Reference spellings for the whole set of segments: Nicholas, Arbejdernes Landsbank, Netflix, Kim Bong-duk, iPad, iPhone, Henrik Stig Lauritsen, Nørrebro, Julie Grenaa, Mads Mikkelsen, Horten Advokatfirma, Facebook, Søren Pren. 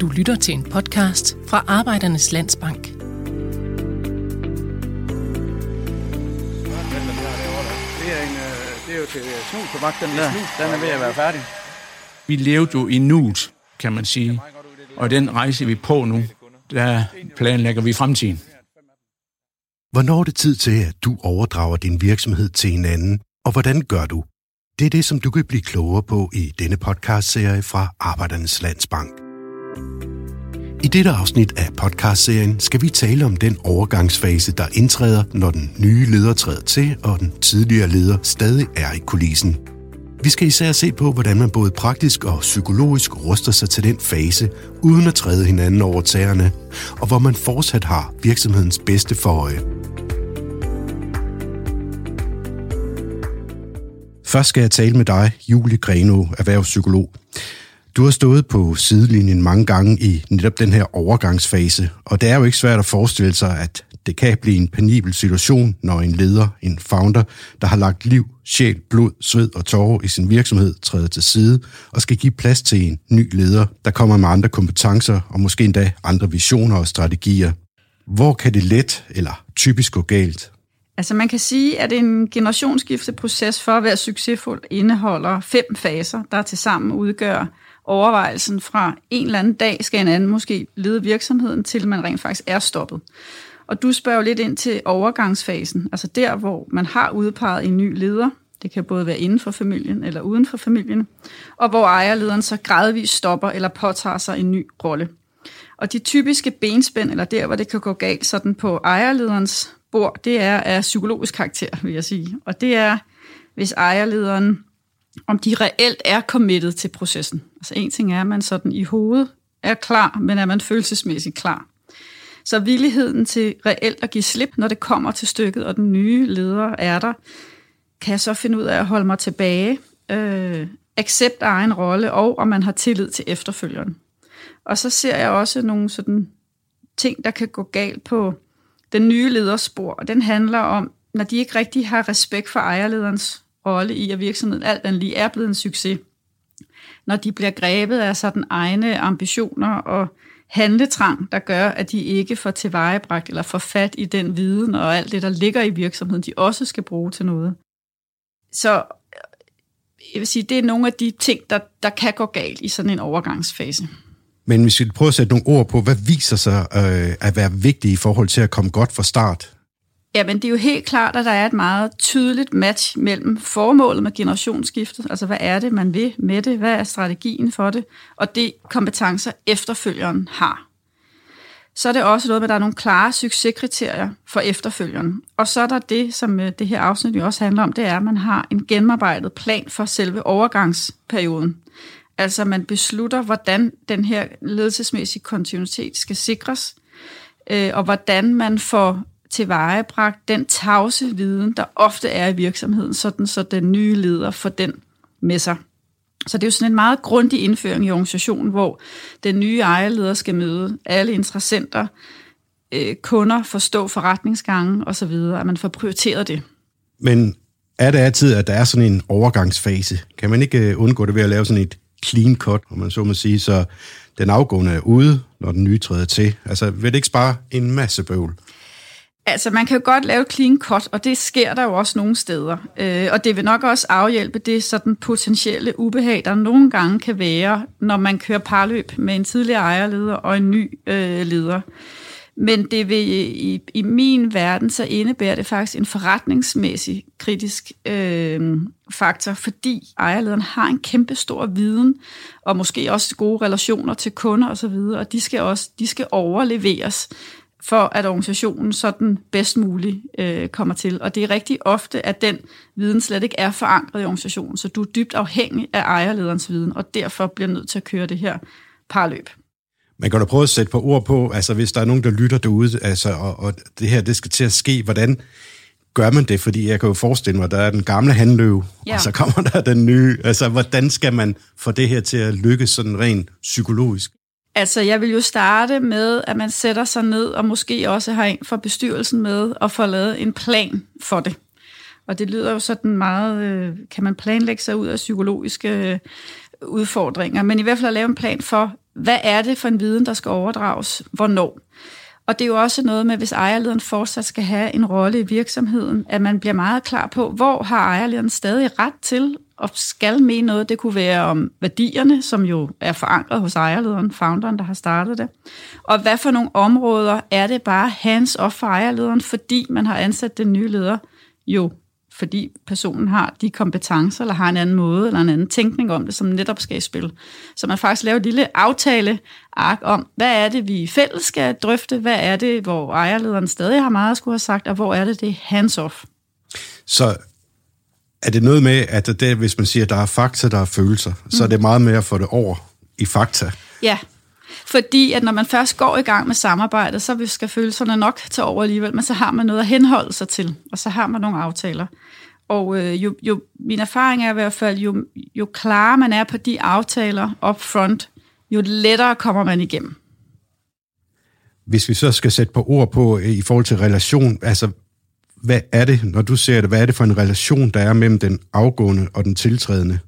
Du lytter til en podcast fra Arbejdernes Landsbank. Det er jo til snusbevagt, den er ved at være færdig. Vi levede jo i nuet, kan man sige. Og den rejse, vi er på nu, der planlægger vi fremtiden. Hvornår er det tid til, at du overdrager din virksomhed til en anden, og hvordan gør du? Det er det, som du kan blive klogere på i denne podcastserie fra Arbejdernes Landsbank. I dette afsnit af podcastserien skal vi tale om den overgangsfase, der indtræder, når den nye leder træder til, og den tidligere leder stadig er i kulissen. Vi skal især se på, hvordan man både praktisk og psykologisk ruster sig til den fase, uden at træde hinanden over tæerne, og hvor man fortsat har virksomhedens bedste for øje. Først skal jeg tale med dig, Julie Grenaa, erhvervspsykolog. Du har stået på sidelinjen mange gange i netop den her overgangsfase, og det er jo ikke svært at forestille sig, at det kan blive en penibel situation, når en leder, en founder, der har lagt liv, sjæl, blod, sved og tårer i sin virksomhed, træder til side og skal give plads til en ny leder, der kommer med andre kompetencer og måske endda andre visioner og strategier. Hvor kan det let eller typisk gå galt? Altså man kan sige, at en generationsskifteproces for at være succesfuld indeholder 5 faser, der tilsammen udgør overvejelsen fra en eller anden dag skal en anden måske lede virksomheden, til man rent faktisk er stoppet. Og du spørger lidt ind til overgangsfasen, altså der, hvor man har udpeget en ny leder. Det kan både være inden for familien eller uden for familien. Og hvor ejerlederen så gradvist stopper eller påtager sig en ny rolle. Og de typiske benspænd, eller der, hvor det kan gå galt sådan på ejerlederens bord, det er af psykologisk karakter, vil jeg sige. Og det er, hvis ejerlederen, om de reelt er committed til processen. Altså en ting er, at man sådan i hovedet er klar, men er man følelsesmæssigt klar. Så villigheden til reelt at give slip, når det kommer til stykket, og den nye leder er der, kan jeg så finde ud af at holde mig tilbage, accept egen rolle, og om man har tillid til efterfølgeren. Og så ser jeg også nogle sådan ting, der kan gå galt på den nye leders spor, og den handler om, når de ikke rigtig har respekt for ejerlederens rolle i, at virksomheden alt andet lige er blevet en succes. Når de bliver grebet af sådan egne ambitioner og handletrang, der gør, at de ikke får tilvejebragt eller får fat i den viden og alt det, der ligger i virksomheden, de også skal bruge til noget. Så jeg vil sige, det er nogle af de ting, der kan gå galt i sådan en overgangsfase. Men hvis vi prøver at sætte nogle ord på, hvad viser sig at være vigtigt i forhold til at komme godt fra start? Jamen, det er jo helt klart, at der er et meget tydeligt match mellem formålet med generationsskiftet, altså hvad er det, man vil med det, hvad er strategien for det, og det kompetencer efterfølgeren har. Så er det også noget med, at der er nogle klare succeskriterier for efterfølgeren. Og så er der det, som det her afsnit jo også handler om, det er, at man har en gennemarbejdet plan for selve overgangsperioden. Altså man beslutter, hvordan den her ledelsesmæssige kontinuitet skal sikres, og hvordan man får tilvejebragt den tavse viden, der ofte er i virksomheden, sådan så den nye leder får den med sig. Så det er jo sådan en meget grundig indføring i organisationen, hvor den nye ejerleder skal møde alle interessenter, kunder, forstå forretningsgange osv., at man får prioriteret det. Men er det altid, at der er sådan en overgangsfase? Kan man ikke undgå det ved at lave sådan et clean cut, om man så må sige, så den afgående er ude, når den nye træder til? Altså vil det ikke spare en masse bøvl? Altså, man kan jo godt lave clean cut, og det sker der jo også nogle steder. Og det vil nok også afhjælpe det sådan potentielle ubehag, der nogle gange kan være, når man kører parløb med en tidligere ejerleder og en ny leder. Men det vil i min verden, så indebærer det faktisk en forretningsmæssig kritisk faktor, fordi ejerlederen har en kæmpe stor viden, og måske også gode relationer til kunder osv., og de skal overleveres, for at organisationen sådan bedst muligt kommer til. Og det er rigtig ofte, at den viden slet ikke er forankret i organisationen, så du er dybt afhængig af ejerlederens viden, og derfor bliver nødt til at køre det her parløb. Man kan da prøve at sætte på ord på, altså hvis der er nogen, der lytter derude, altså, og det her, det skal til at ske, hvordan gør man det? Fordi jeg kan jo forestille mig, at der er den gamle handløve, ja, og så kommer der den nye. Altså hvordan skal man få det her til at lykkes sådan rent psykologisk? Altså, jeg vil jo starte med, at man sætter sig ned, og måske også har en fra bestyrelsen med, og får lavet en plan for det. Og det lyder jo sådan meget, kan man planlægge sig ud af psykologiske udfordringer, men i hvert fald at lave en plan for, hvad er det for en viden, der skal overdrages, hvornår. Og det er jo også noget med, hvis ejerlederen fortsat skal have en rolle i virksomheden, at man bliver meget klar på, hvor har ejerlederen stadig ret til og skal mene noget. Det kunne være om værdierne, som jo er forankret hos ejerlederen, founderen, der har startet det. Og hvad for nogle områder er det bare hands-off for ejerlederen, fordi man har ansat den nye leder, jo fordi personen har de kompetencer, eller har en anden måde, eller en anden tænkning om det, som netop skal i spil. Så man faktisk laver et lille aftaleark om, hvad er det, vi fælles skal drøfte, hvad er det, hvor ejerlederen stadig har meget at skulle have sagt, og hvor er det, det er hands-off. Så er det noget med, at det, hvis man siger, at der er fakta, der er følelser, så er det meget mere at få det over i fakta? Ja, fordi at når man først går i gang med samarbejdet, så skal følelserne nok tage over alligevel, men så har man noget at henholde sig til, og så har man nogle aftaler. Og jo min erfaring er i hvert fald, jo klarere man er på de aftaler up front, jo lettere kommer man igennem. Hvis vi så skal sætte på ord på i forhold til relation, altså hvad er det, når du ser det, hvad er det for en relation, der er mellem den afgående og den tiltrædende?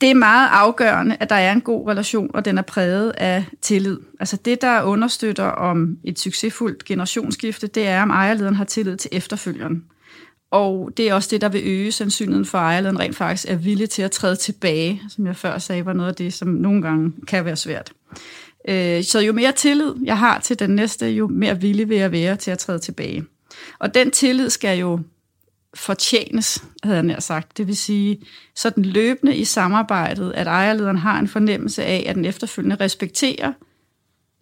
Det er meget afgørende, at der er en god relation, og den er præget af tillid. Altså det, der understøtter om et succesfuldt generationsskifte, det er, om ejerlederen har tillid til efterfølgeren. Og det er også det, der vil øge sandsynligheden for, at ejerlederen rent faktisk er villig til at træde tilbage, som jeg før sagde, var noget af det, som nogle gange kan være svært. Så jo mere tillid jeg har til den næste, jo mere villig vil jeg være til at træde tilbage. Og den tillid skal jo fortjenes, havde jeg nær sagt. Det vil sige, sådan løbende i samarbejdet, at ejerlederen har en fornemmelse af, at den efterfølgende respekterer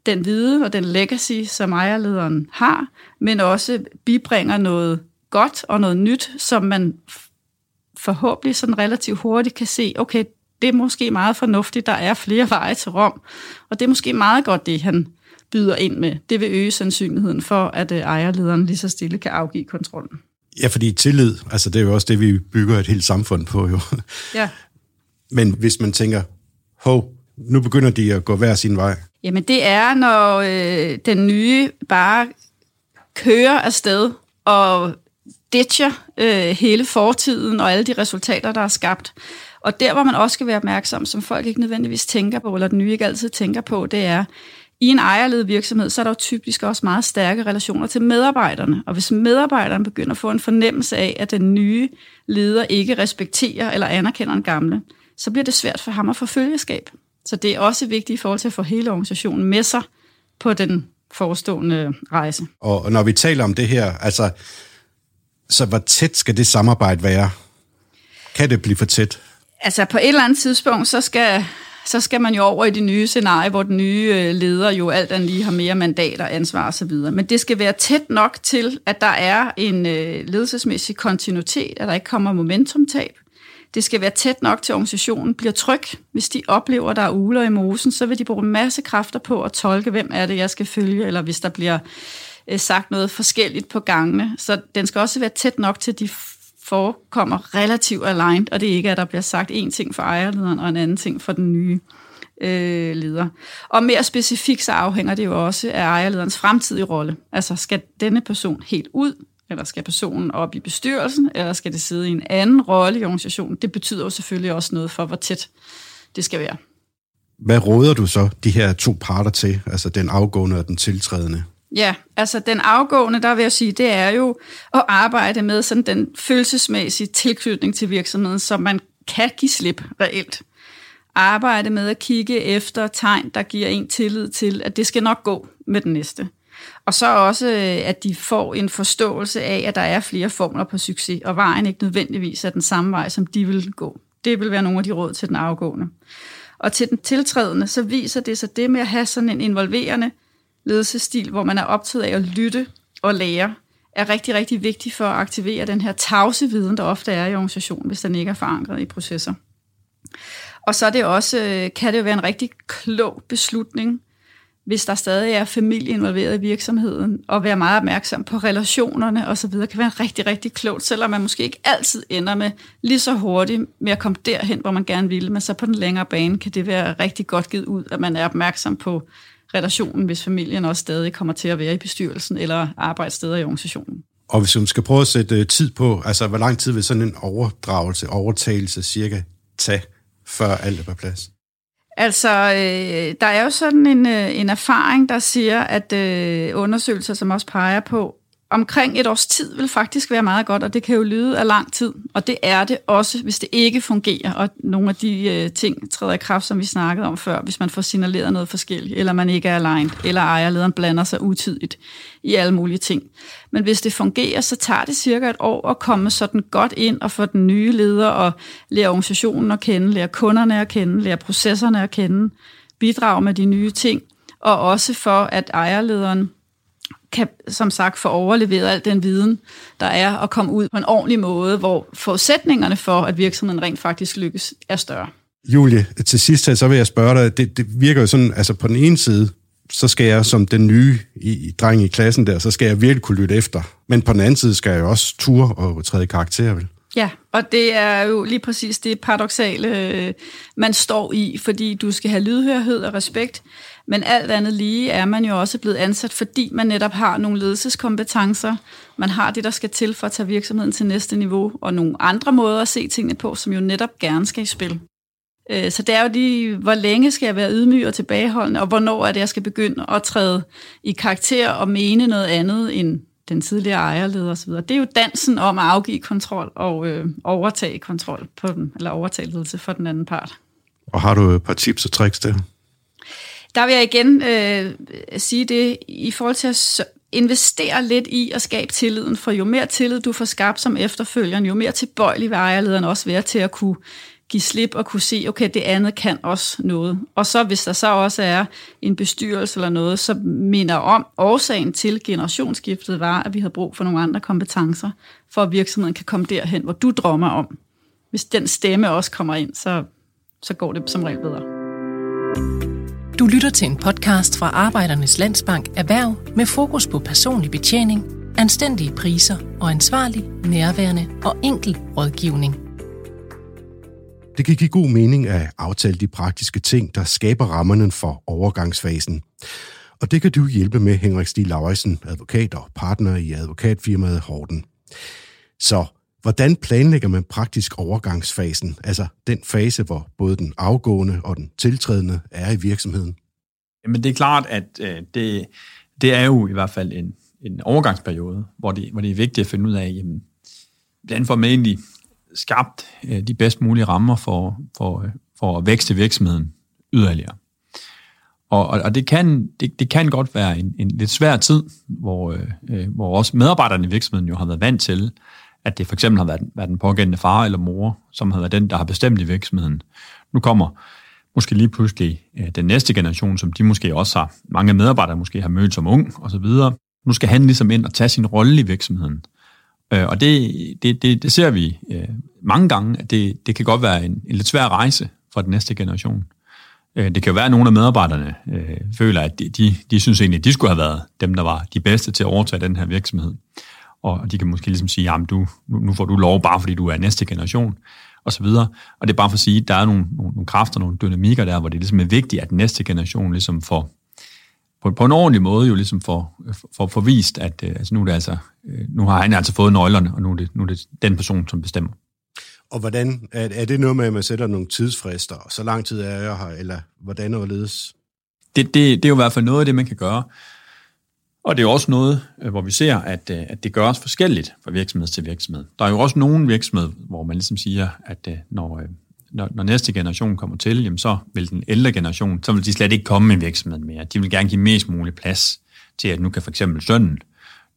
den viden og den legacy, som ejerlederen har, men også bibringer noget godt og noget nyt, som man forhåbentlig sådan relativt hurtigt kan se, okay, det er måske meget fornuftigt, der er flere veje til Rom, og det er måske meget godt, det han byder ind med. Det vil øge sandsynligheden for, at ejerlederen lige så stille kan afgive kontrollen. Ja, fordi tillid, altså det er jo også det, vi bygger et helt samfund på jo. Ja. Men hvis man tænker, nu begynder de at gå hver sin vej. Jamen det er, når den nye bare kører afsted og ditcher hele fortiden og alle de resultater, der er skabt. Og der, hvor man også skal være opmærksom, som folk ikke nødvendigvis tænker på, eller den nye ikke altid tænker på, det er, i en ejerledet virksomhed, så er der jo typisk også meget stærke relationer til medarbejderne. Og hvis medarbejderne begynder at få en fornemmelse af, at den nye leder ikke respekterer eller anerkender den gamle, så bliver det svært for ham at få følgeskab. Så det er også vigtigt i forhold til at få hele organisationen med sig på den forestående rejse. Og når vi taler om det her, altså, så hvor tæt skal det samarbejde være? Kan det blive for tæt? Altså på et eller andet tidspunkt, så skal man jo over i det nye scenarie, hvor den nye leder jo alt andet lige har mere mandat og ansvar osv. Men det skal være tæt nok til, at der er en ledelsesmæssig kontinuitet, at der ikke kommer momentumtab. Det skal være tæt nok til, at organisationen bliver tryg. Hvis de oplever, at der er uler i mosen, så vil de bruge en masse kræfter på at tolke, hvem er det, jeg skal følge, eller hvis der bliver sagt noget forskelligt på gangene. Så den skal også være tæt nok til, at de forekommer relativt aligned, og det ikke er, at der bliver sagt en ting for ejerlederen og en anden ting for den nye leder. Og mere specifikt så afhænger det jo også af ejerlederens fremtidige rolle. Altså skal denne person helt ud, eller skal personen op i bestyrelsen, eller skal det sidde i en anden rolle i organisationen? Det betyder jo selvfølgelig også noget for, hvor tæt det skal være. Hvad råder du så de her to parter til, altså den afgående og den tiltrædende? Ja, altså den afgående, der vil jeg sige, det er jo at arbejde med sådan den følelsesmæssige tilknytning til virksomheden, som man kan give slip reelt. Arbejde med at kigge efter tegn, der giver en tillid til, at det skal nok gå med den næste. Og så også, at de får en forståelse af, at der er flere formler på succes, og vejen ikke nødvendigvis er den samme vej, som de vil gå. Det vil være nogle af de råd til den afgående. Og til den tiltrædende, så viser det sig det med at have sådan en involverende ledelsesstil, hvor man er optaget af at lytte og lære, er rigtig, rigtig vigtigt for at aktivere den her tavse viden, der ofte er i organisationen, hvis den ikke er forankret i processer. Og så er det også, kan det jo være en rigtig klog beslutning, hvis der stadig er familie involveret i virksomheden, og være meget opmærksom på relationerne osv., kan være rigtig, rigtig klogt, selvom man måske ikke altid ender med lige så hurtigt med at komme derhen, hvor man gerne vil, men så på den længere bane kan det være rigtig godt givet ud, at man er opmærksom på relationen, hvis familien også stadig kommer til at være i bestyrelsen eller arbejdssteder i organisationen. Og hvis man skal prøve at sætte tid på, altså hvor lang tid vil sådan en overdragelse, overtagelse cirka tage, før alt er på plads? Altså, der er jo sådan en erfaring, der siger, at undersøgelser, som også peger på, omkring et års tid vil faktisk være meget godt, og det kan jo lyde af lang tid, og det er det også, hvis det ikke fungerer, og nogle af de ting træder i kraft, som vi snakkede om før, hvis man får signaleret noget forskelligt, eller man ikke er aligned, eller ejerlederen blander sig utidigt i alle mulige ting. Men hvis det fungerer, så tager det cirka et år at komme sådan godt ind og få den nye leder og lære organisationen at kende, lære kunderne at kende, lære processerne at kende, bidrage med de nye ting, og også for, at ejerlederen kan som sagt få overleveret al den viden, der er, og komme ud på en ordentlig måde, hvor forudsætningerne for, at virksomheden rent faktisk lykkes, er større. Julie, til sidst så vil jeg spørge dig, det virker jo sådan, altså på den ene side, så skal jeg som den nye dreng i klassen der, så skal jeg virkelig kunne lytte efter. Men på den anden side skal jeg jo også ture og træde i karakter, vel? Ja, og det er jo lige præcis det paradoksale, man står i, fordi du skal have lydhørhed og respekt, men alt andet lige er man jo også blevet ansat, fordi man netop har nogle ledelseskompetencer, man har det, der skal til for at tage virksomheden til næste niveau, og nogle andre måder at se tingene på, som jo netop gerne skal i spil. Så det er jo lige, hvor længe skal jeg være ydmyg og tilbageholdende, og hvornår er det, jeg skal begynde at træde i karakter og mene noget andet end den tidligere ejerleder osv. Det er jo dansen om at afgive kontrol og overtage kontrol på den, eller overtage ledelse for den anden part. Og har du et par tips og tricks der? Der vil jeg igen sige det i forhold til at investere lidt i at skabe tilliden, for jo mere tillid du får skabt som efterfølgeren, jo mere tilbøjelig vil ejerlederen også være til at kunne give slip og kunne se, okay, det andet kan også noget. Og så hvis der så også er en bestyrelse eller noget, så minder om, årsagen til generationsskiftet var, at vi havde brug for nogle andre kompetencer, for at virksomheden kan komme derhen, hvor du drømmer om. Hvis den stemme også kommer ind, så går det som regel bedre. Du lytter til en podcast fra Arbejdernes Landsbank Erhverv med fokus på personlig betjening, anstændige priser og ansvarlig, nærværende og enkel rådgivning. Det kan give god mening at aftale de praktiske ting, der skaber rammerne for overgangsfasen. Og det kan du hjælpe med, Henrik Stig Lauritsen, advokat og partner i advokatfirmaet Horten. Så hvordan planlægger man praktisk overgangsfasen, altså den fase, hvor både den afgående og den tiltrædende er i virksomheden? Jamen det er klart, at det er jo i hvert fald en overgangsperiode, hvor det er vigtigt at finde ud af, jamen, blandt formentlig skabt de bedst mulige rammer for at vækste virksomheden yderligere. Og det kan godt være en lidt svær tid, hvor også medarbejderne i virksomheden jo har været vant til, at det for eksempel har været den pågældende far eller mor, som har været den, der har bestemt i virksomheden. Nu kommer måske lige pludselig den næste generation, som de måske også har, mange medarbejdere måske har mødt som ung og så videre. Nu skal han ligesom ind og tage sin rolle i virksomheden. Og det ser vi mange gange, at det kan godt være en lidt svær rejse for den næste generation. Det kan jo være, at nogle af medarbejderne føler, at de synes egentlig, at de skulle have været dem, der var de bedste til at overtage den her virksomhed. Og de kan måske ligesom sige, jamen nu får du lov, bare fordi du er næste generation, og så videre. Og det er bare for at sige, at der er nogle kræfter, nogle dynamikker der, hvor det ligesom er vigtigt, at næste generation ligesom får på en ordentlig måde jo ligesom for vist, at altså nu har han altså fået nøglerne, og nu er det den person, som bestemmer. Og hvordan er det noget med, at man sætter nogle tidsfrister, og så lang tid er jeg her, eller hvordan overledes? Det er jo i hvert fald noget af det, man kan gøre. Og det er jo også noget, hvor vi ser, at det gøres forskelligt fra virksomhed til virksomhed. Der er jo også nogle virksomheder, hvor man ligesom siger, at når næste generation kommer til, jamen så vil den ældre generation, så vil de slet ikke komme i virksomheden mere. De vil gerne give mest mulig plads til, at nu kan for eksempel sønnen,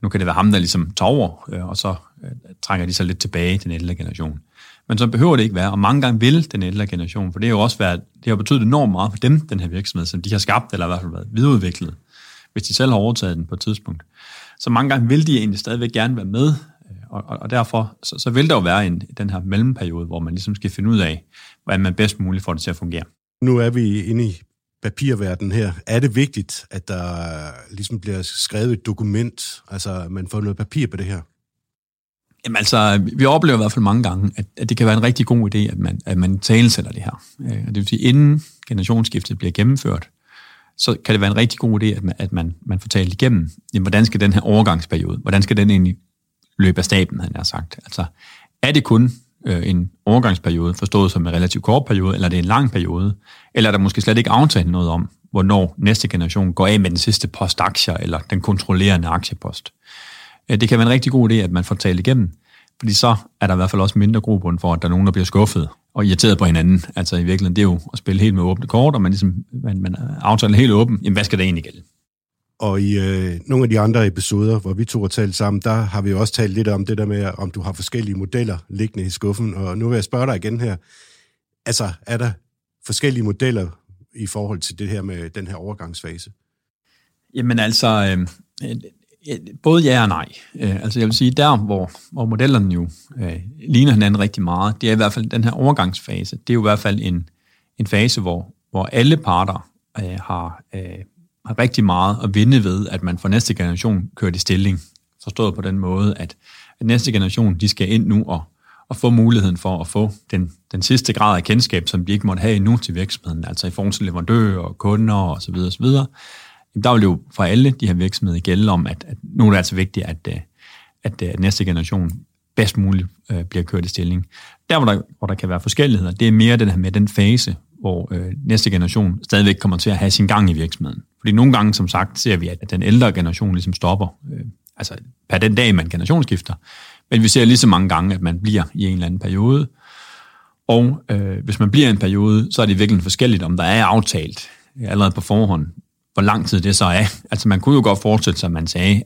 nu kan det være ham, der ligesom tager over, og så trækker de sig lidt tilbage den ældre generation. Men så behøver det ikke være, og mange gange vil den ældre generation, for det har jo også været, det har betydet enormt meget for dem, den her virksomhed, som de har skabt, eller i hvert fald været videreudviklet, hvis de selv har overtaget den på et tidspunkt. Så mange gange vil de egentlig stadigvæk gerne være med, og derfor så vil der jo være den her mellemperiode, hvor man ligesom skal finde ud af, hvordan man bedst muligt får det til at fungere. Nu er vi inde i papirverdenen her. Er det vigtigt, at der ligesom bliver skrevet et dokument, altså man får noget papir på det her? Jamen altså, vi oplever i hvert fald mange gange, at det kan være en rigtig god idé, at man talesætter det her. Det vil sige, inden generationsskiftet bliver gennemført, så kan det være en rigtig god idé, at man får talt igennem, jamen, hvordan skal den her overgangsperiode, hvordan skal den egentlig løbe af staben, han har sagt. Altså, er det kun en overgangsperiode, forstået som en relativt kort periode, eller det er en lang periode, eller er der måske slet ikke aftalt noget om, hvornår næste generation går af med den sidste post aktier, eller den kontrollerende aktiepost. Det kan være en rigtig god idé, at man får talt igennem, fordi så er der i hvert fald også mindre grobund for, at der er nogen, der bliver skuffet og irriteret på hinanden. Altså i virkeligheden, det er jo at spille helt med åbne kort, og man, ligesom, man aftaler helt åben, jamen hvad skal der egentlig gælde? Og i nogle af de andre episoder, hvor vi to har talt sammen, der har vi også talt lidt om det der med, om du har forskellige modeller liggende i skuffen. Og nu vil jeg spørge dig igen her. Altså, er der forskellige modeller i forhold til det her med den her overgangsfase? Jamen altså, både ja og nej. Altså jeg vil sige, der hvor modellerne jo ligner hinanden rigtig meget, det er i hvert fald den her overgangsfase. Det er jo i hvert fald en fase, hvor alle parter har rigtig meget at vinde ved, at man for næste generation kører i stilling. Forstået på den måde, at næste generation, de skal ind nu og få muligheden for at få den sidste grad af kendskab, som de ikke måtte have endnu til virksomheden, altså i forhold til leverandører og kunder og så videre og så videre. Jamen, der vil jo for alle de her virksomheder gælde om, at nu er det altså vigtigt, at næste generation bedst muligt bliver kørt i stilling. Der, hvor der kan være forskelligheder, det er mere den her med den fase, hvor næste generation stadigvæk kommer til at have sin gang i virksomheden. Fordi nogle gange, som sagt, ser vi, at den ældre generation ligesom stopper, altså per den dag, man generationsskifter. Men vi ser lige så mange gange, at man bliver i en eller anden periode. Og hvis man bliver i en periode, så er det virkelig forskelligt, om der er aftalt allerede på forhånd, hvor lang tid det så er. Altså man kunne jo godt forestille sig, at man sagde,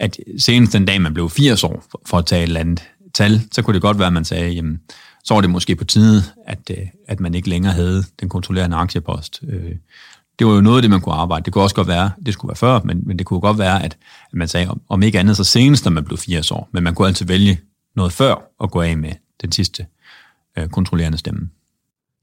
at senest den dag, man blev 80 år, for at tage et eller andet tal, så kunne det godt være, at man sagde, jamen, så var det måske på tide, at man ikke længere havde den kontrollerende aktiepost. Det var jo noget af det, man kunne arbejde. Det kunne også godt være, det skulle være før, men det kunne godt være, at man sagde, om ikke andet, så senest, når man blev 80 år. Men man kunne altid vælge noget før og gå af med den sidste kontrollerende stemme.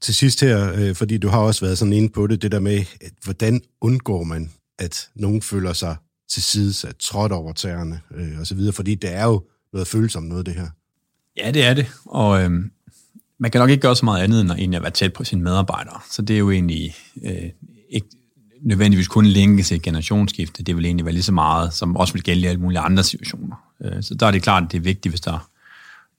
Til sidst her, fordi du har også været sådan inde på det der med, at hvordan undgår man, at nogen føler sig til sidesat, trådt over tæerne osv., fordi det er jo noget følsomt noget, det her. Ja, det er det, og man kan nok ikke gøre så meget andet, end at være tæt på sine medarbejdere, så det er jo egentlig ikke nødvendigvis kun linket til et generationsskifte, det vil egentlig være lige så meget, som også vil gælde i alle mulige andre situationer. Så der er det klart, at det er vigtigt, hvis der er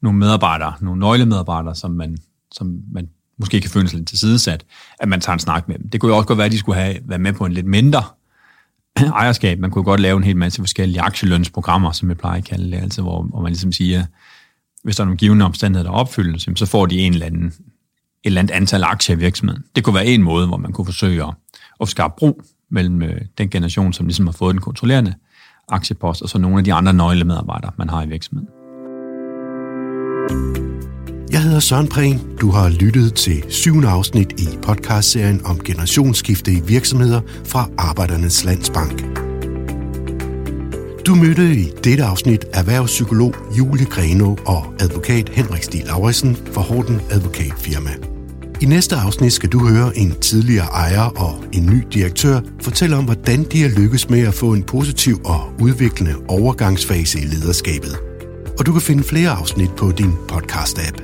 nogle medarbejdere, nogle nøglemedarbejdere, som man måske kan føle sig lidt tilsidesat, at man tager en snak med dem. Det kunne jo også godt være, at de skulle have været med på en lidt mindre ejerskab. Man kunne godt lave en hel masse forskellige aktielønsprogrammer, som jeg plejer at kalde det, altså, hvor man ligesom siger, hvis der er nogle givende omstændigheder, der opfyldes, så får de et eller andet antal aktier i virksomheden. Det kunne være en måde, hvor man kunne forsøge at skabe bro mellem den generation, som ligesom har fået den kontrollerende aktiepost, og så nogle af de andre nøglemedarbejdere, man har i virksomheden. Jeg hedder Søren Pren. Du har lyttet til 7. afsnit i podcastserien om generationsskifte i virksomheder fra Arbejdernes Landsbank. Du mødte i dette afsnit erhvervspsykolog Julie Grenaa og advokat Henrik Stig Lauritsen fra Horten Advokatfirma. I næste afsnit skal du høre en tidligere ejer og en ny direktør fortælle om, hvordan de har lykkes med at få en positiv og udviklende overgangsfase i lederskabet. Og du kan finde flere afsnit på din podcast-app.